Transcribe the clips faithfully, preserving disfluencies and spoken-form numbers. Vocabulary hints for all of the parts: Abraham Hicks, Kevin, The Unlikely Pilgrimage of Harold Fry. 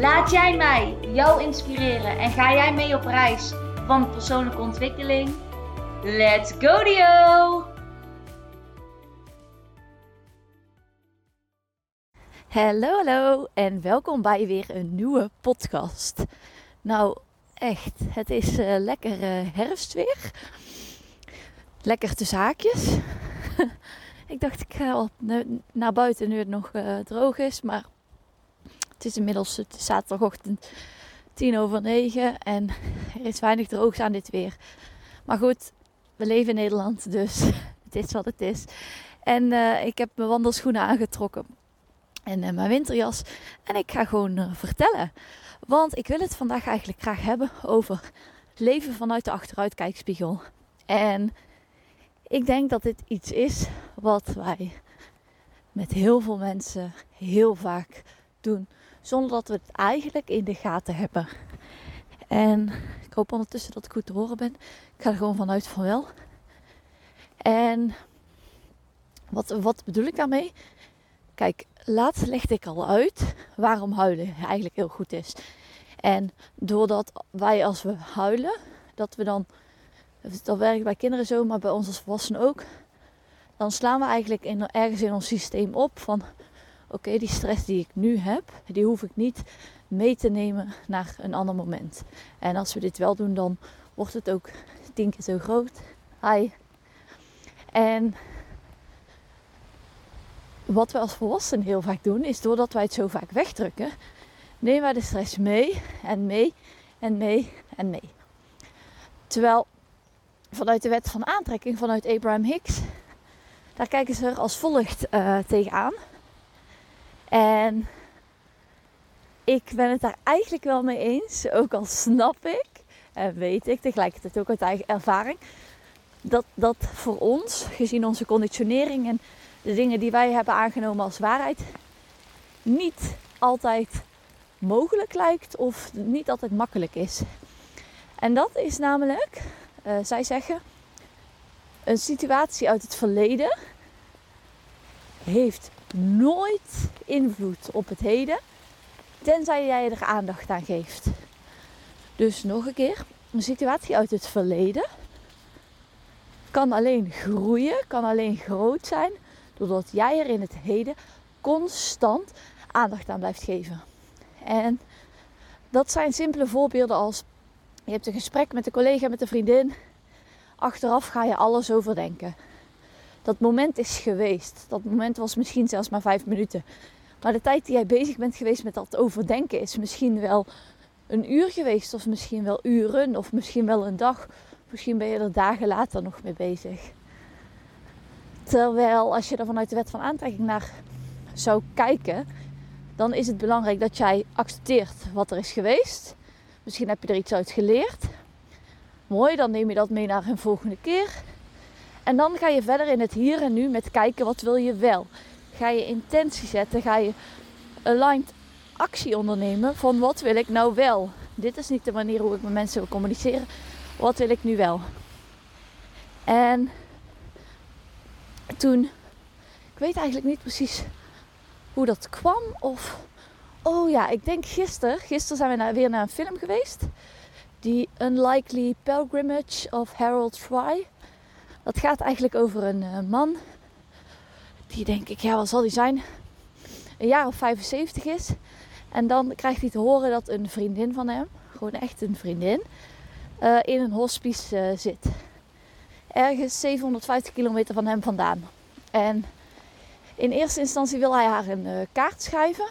Laat jij mij jou inspireren en ga jij mee op reis van persoonlijke ontwikkeling? Let's go, Dio! Hallo, hallo en welkom bij weer een nieuwe podcast. Nou, echt, het is uh, lekker uh, herfst weer. Lekker tussen haakjes. Ik dacht, ik ga al naar buiten nu het nog uh, droog is, maar het is inmiddels het is zaterdagochtend tien over negen en er is weinig droogs aan dit weer. Maar goed, we leven in Nederland, dus het is wat het is. En uh, ik heb mijn wandelschoenen aangetrokken en uh, mijn winterjas en ik ga gewoon uh, vertellen. Want ik wil het vandaag eigenlijk graag hebben over leven vanuit de achteruitkijkspiegel. En ik denk dat dit iets is wat wij met heel veel mensen heel vaak doen, zonder dat we het eigenlijk in de gaten hebben. En ik hoop ondertussen dat ik goed te horen ben. Ik ga er gewoon vanuit van wel. En wat, wat bedoel ik daarmee? Kijk, laatst legde ik al uit waarom huilen eigenlijk heel goed is. En doordat wij als we huilen, dat we dan, dat werkt bij kinderen zo, maar bij ons als volwassenen ook, dan slaan we eigenlijk in, ergens in ons systeem op van oké, okay, die stress die ik nu heb, die hoef ik niet mee te nemen naar een ander moment. En als we dit wel doen, dan wordt het ook tien keer zo groot. Hi. En wat we als volwassenen heel vaak doen, is doordat wij het zo vaak wegdrukken, nemen wij de stress mee en mee en mee en mee. Terwijl vanuit de wet van aantrekking, vanuit Abraham Hicks, daar kijken ze er als volgt uh, tegenaan. En ik ben het daar eigenlijk wel mee eens, ook al snap ik en weet ik tegelijkertijd ook uit eigen ervaring, dat dat voor ons, gezien onze conditionering en de dingen die wij hebben aangenomen als waarheid, niet altijd mogelijk lijkt of niet altijd makkelijk is. En dat is namelijk, uh, zij zeggen, een situatie uit het verleden heeft nooit invloed op het heden, tenzij jij er aandacht aan geeft. Dus nog een keer, een situatie uit het verleden kan alleen groeien, kan alleen groot zijn, doordat jij er in het heden constant aandacht aan blijft geven. En dat zijn simpele voorbeelden als, je hebt een gesprek met een collega, met een vriendin, achteraf ga je alles overdenken. Dat moment is geweest. Dat moment was misschien zelfs maar vijf minuten. Maar de tijd die jij bezig bent geweest met dat overdenken is misschien wel een uur geweest. Of misschien wel uren. Of misschien wel een dag. Misschien ben je er dagen later nog mee bezig. Terwijl als je er vanuit de wet van aantrekking naar zou kijken, dan is het belangrijk dat jij accepteert wat er is geweest. Misschien heb je er iets uit geleerd. Mooi, dan neem je dat mee naar een volgende keer. En dan ga je verder in het hier en nu met kijken, wat wil je wel? Ga je intentie zetten, ga je aligned actie ondernemen van wat wil ik nou wel? Dit is niet de manier hoe ik met mensen wil communiceren. Wat wil ik nu wel? En toen, ik weet eigenlijk niet precies hoe dat kwam. Of, oh ja, ik denk gisteren, gisteren zijn we naar, weer naar een film geweest. The Unlikely Pilgrimage of Harold Fry. Dat gaat eigenlijk over een man die, denk ik, ja, wat zal die zijn? Een jaar of vijfenzeventig is. En dan krijgt hij te horen dat een vriendin van hem, gewoon echt een vriendin, uh, in een hospice uh, zit. Ergens zevenhonderdvijftig kilometer van hem vandaan. En in eerste instantie wil hij haar een uh, kaart schrijven.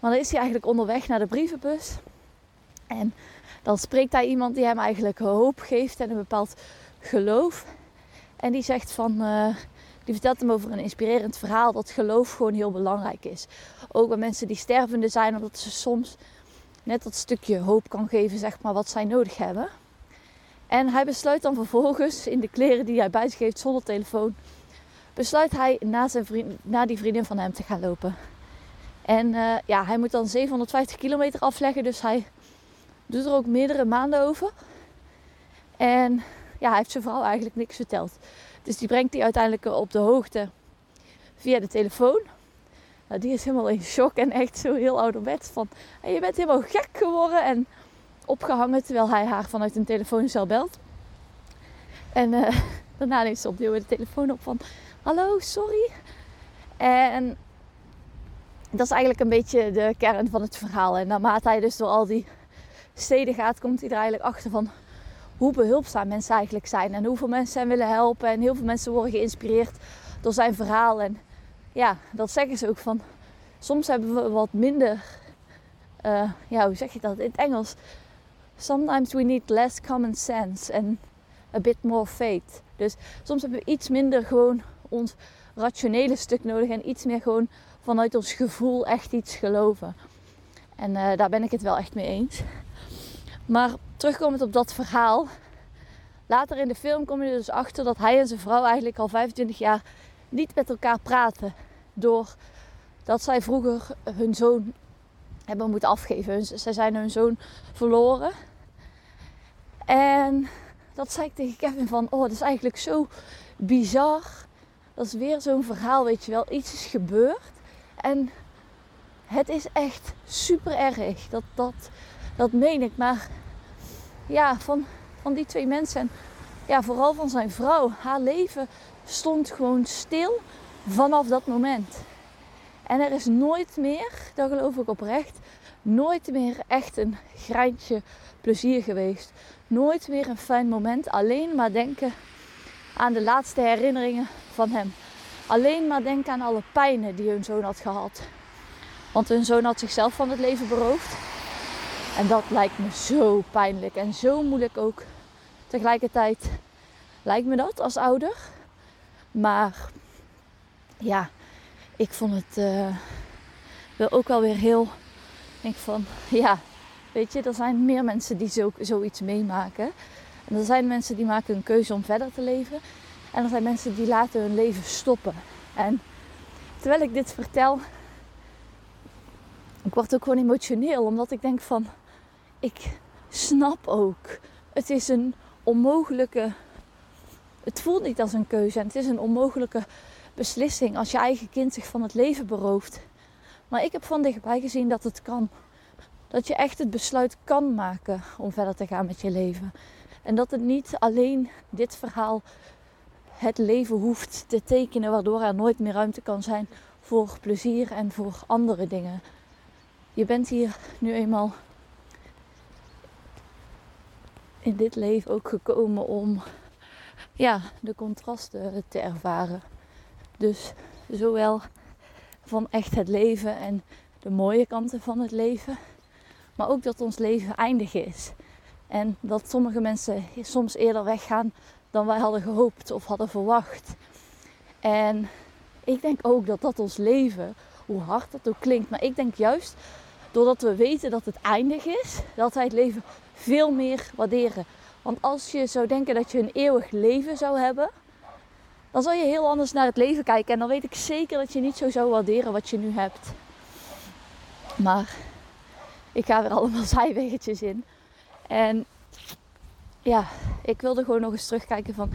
Maar dan is hij eigenlijk onderweg naar de brievenbus. En dan spreekt hij iemand die hem eigenlijk hoop geeft en een bepaald geloof. En die zegt van, uh, Die vertelt hem over een inspirerend verhaal dat geloof gewoon heel belangrijk is. Ook bij mensen die stervende zijn, omdat ze soms net dat stukje hoop kan geven, zeg maar, wat zij nodig hebben. En hij besluit dan vervolgens, in de kleren die hij bij zich heeft zonder telefoon, besluit hij na, zijn vriend, na die vriendin van hem te gaan lopen. En uh, ja, hij moet dan zevenhonderdvijftig kilometer afleggen, dus hij doet er ook meerdere maanden over. En ja, hij heeft zijn vrouw eigenlijk niks verteld. Dus die brengt hij uiteindelijk op de hoogte via de telefoon. Nou, die is helemaal in shock en echt zo heel ouderwets van, hey, je bent helemaal gek geworden en opgehangen, terwijl hij haar vanuit een telefooncel belt. En uh, daarna neemt ze opnieuw de telefoon op van, hallo, sorry. En dat is eigenlijk een beetje de kern van het verhaal. En naarmate hij dus door al die steden gaat, komt hij er eigenlijk achter van hoe behulpzaam mensen eigenlijk zijn. En hoeveel mensen hem willen helpen. En heel veel mensen worden geïnspireerd door zijn verhaal. En ja, dat zeggen ze ook van, soms hebben we wat minder, uh, ja, hoe zeg je dat in het Engels? Sometimes we need less common sense and a bit more faith. Dus soms hebben we iets minder gewoon ons rationele stuk nodig. En iets meer gewoon vanuit ons gevoel echt iets geloven. En uh, daar ben ik het wel echt mee eens. Maar terugkomend op dat verhaal. Later in de film kom je er dus achter dat hij en zijn vrouw eigenlijk al vijfentwintig jaar niet met elkaar praten. Doordat zij vroeger hun zoon hebben moeten afgeven. Zij zijn hun zoon verloren. En dat zei ik tegen Kevin van, oh, dat is eigenlijk zo bizar. Dat is weer zo'n verhaal, weet je wel. Iets is gebeurd. En het is echt super erg. Dat, dat, dat meen ik. Maar ja, van, van die twee mensen. En ja, vooral van zijn vrouw. Haar leven stond gewoon stil vanaf dat moment. En er is nooit meer, dat geloof ik oprecht, nooit meer echt een greintje plezier geweest. Nooit meer een fijn moment. Alleen maar denken aan de laatste herinneringen van hem. Alleen maar denken aan alle pijnen die hun zoon had gehad. Want hun zoon had zichzelf van het leven beroofd. En dat lijkt me zo pijnlijk en zo moeilijk ook. Tegelijkertijd lijkt me dat als ouder. Maar ja, ik vond het uh, wel ook wel weer heel... denk van, ja, weet je, er zijn meer mensen die zo, zoiets meemaken. En er zijn mensen die maken een keuze om verder te leven. En er zijn mensen die laten hun leven stoppen. En terwijl ik dit vertel, ik word ook gewoon emotioneel. Omdat ik denk van, ik snap ook. Het is een onmogelijke... Het voelt niet als een keuze. En het is een onmogelijke beslissing als je eigen kind zich van het leven berooft. Maar ik heb van dichtbij gezien dat het kan. Dat je echt het besluit kan maken om verder te gaan met je leven. En dat het niet alleen dit verhaal het leven hoeft te tekenen, waardoor er nooit meer ruimte kan zijn voor plezier en voor andere dingen. Je bent hier nu eenmaal in dit leven ook gekomen om ja, de contrasten te ervaren. Dus zowel van echt het leven en de mooie kanten van het leven, maar ook dat ons leven eindig is. En dat sommige mensen soms eerder weggaan dan wij hadden gehoopt of hadden verwacht. En ik denk ook dat dat ons leven, hoe hard dat ook klinkt, maar ik denk juist doordat we weten dat het eindig is, dat wij het leven veel meer waarderen. Want als je zou denken dat je een eeuwig leven zou hebben, dan zou je heel anders naar het leven kijken. En dan weet ik zeker dat je niet zo zou waarderen wat je nu hebt. Maar ik ga weer allemaal zijweggetjes in. En ja, ik wilde gewoon nog eens terugkijken van,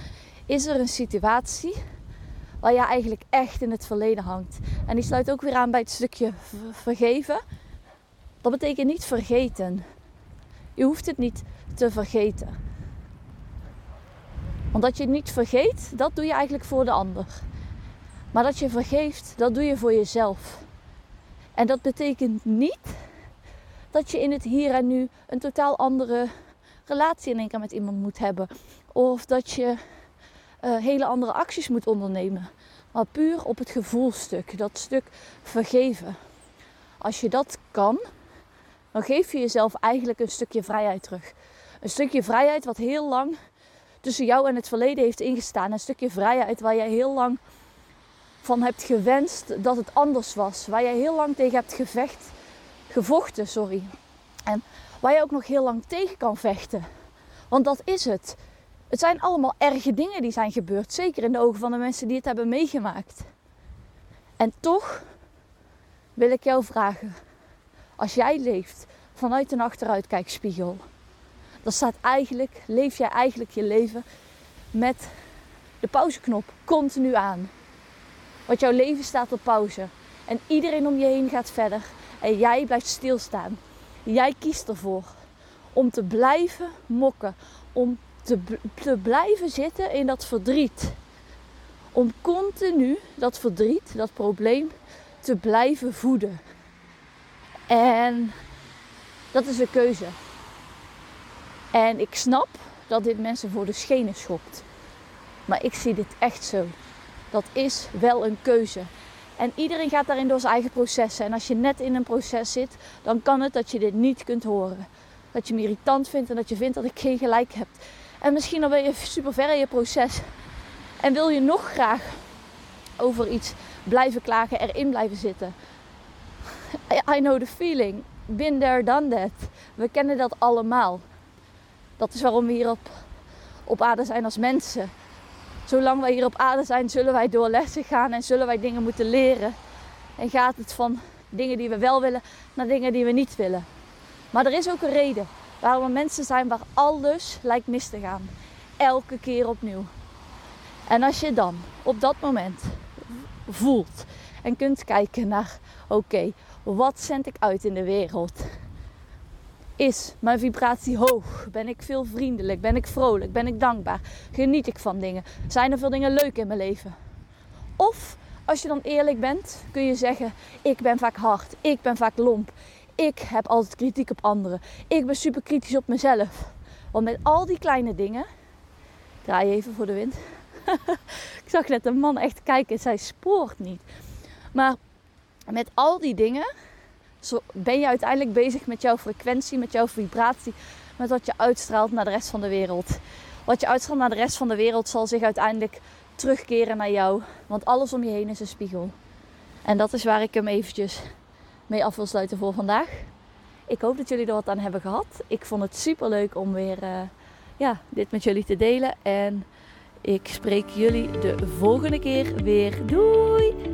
is er een situatie waar je eigenlijk echt in het verleden hangt? En die sluit ook weer aan bij het stukje vergeven. Dat betekent niet vergeten. Je hoeft het niet te vergeten. Want dat je het niet vergeet, dat doe je eigenlijk voor de ander. Maar dat je vergeeft, dat doe je voor jezelf. En dat betekent niet dat je in het hier en nu een totaal andere relatie in één keer met iemand moet hebben. Of dat je uh, hele andere acties moet ondernemen. Maar puur op het gevoelstuk. Dat stuk vergeven. Als je dat kan, dan geef je jezelf eigenlijk een stukje vrijheid terug. Een stukje vrijheid wat heel lang tussen jou en het verleden heeft ingestaan. Een stukje vrijheid waar jij heel lang van hebt gewenst dat het anders was. Waar jij heel lang tegen hebt gevecht, gevochten. Sorry. En waar je ook nog heel lang tegen kan vechten. Want dat is het. Het zijn allemaal erge dingen die zijn gebeurd. Zeker in de ogen van de mensen die het hebben meegemaakt. En toch wil ik jou vragen. Als jij leeft vanuit een achteruitkijkspiegel. Dan staat eigenlijk, leef jij eigenlijk je leven met de pauzeknop continu aan. Want jouw leven staat op pauze. En iedereen om je heen gaat verder. En jij blijft stilstaan. Jij kiest ervoor om te blijven mokken. Om te, te blijven zitten in dat verdriet. Om continu dat verdriet, dat probleem, te blijven voeden. En dat is een keuze. En ik snap dat dit mensen voor de schenen schopt. Maar ik zie dit echt zo. Dat is wel een keuze. En iedereen gaat daarin door zijn eigen processen. En als je net in een proces zit, dan kan het dat je dit niet kunt horen. Dat je me irritant vindt en dat je vindt dat ik geen gelijk heb. En misschien al ben je super ver in je proces. En wil je nog graag over iets blijven klagen, erin blijven zitten. I know the feeling. Been there, done that. We kennen dat allemaal. Dat is waarom we hier op, op aarde zijn als mensen. Zolang wij hier op aarde zijn, zullen wij door lessen gaan en zullen wij dingen moeten leren. En gaat het van dingen die we wel willen naar dingen die we niet willen. Maar er is ook een reden waarom er mensen zijn waar alles lijkt mis te gaan. Elke keer opnieuw. En als je dan op dat moment voelt en kunt kijken naar, oké, okay, wat zend ik uit in de wereld? Is mijn vibratie hoog? Ben ik veel vriendelijk? Ben ik vrolijk? Ben ik dankbaar? Geniet ik van dingen? Zijn er veel dingen leuk in mijn leven? Of, als je dan eerlijk bent, kun je zeggen, ik ben vaak hard. Ik ben vaak lomp. Ik heb altijd kritiek op anderen. Ik ben super kritisch op mezelf. Want met al die kleine dingen... Draai even voor de wind. Ik zag net een man echt kijken. Zij spoort niet. Maar met al die dingen... Zo ben je uiteindelijk bezig met jouw frequentie, met jouw vibratie, met wat je uitstraalt naar de rest van de wereld. Wat je uitstraalt naar de rest van de wereld zal zich uiteindelijk terugkeren naar jou. Want alles om je heen is een spiegel. En dat is waar ik hem eventjes mee af wil sluiten voor vandaag. Ik hoop dat jullie er wat aan hebben gehad. Ik vond het super leuk om weer uh, ja, dit met jullie te delen. En ik spreek jullie de volgende keer weer. Doei!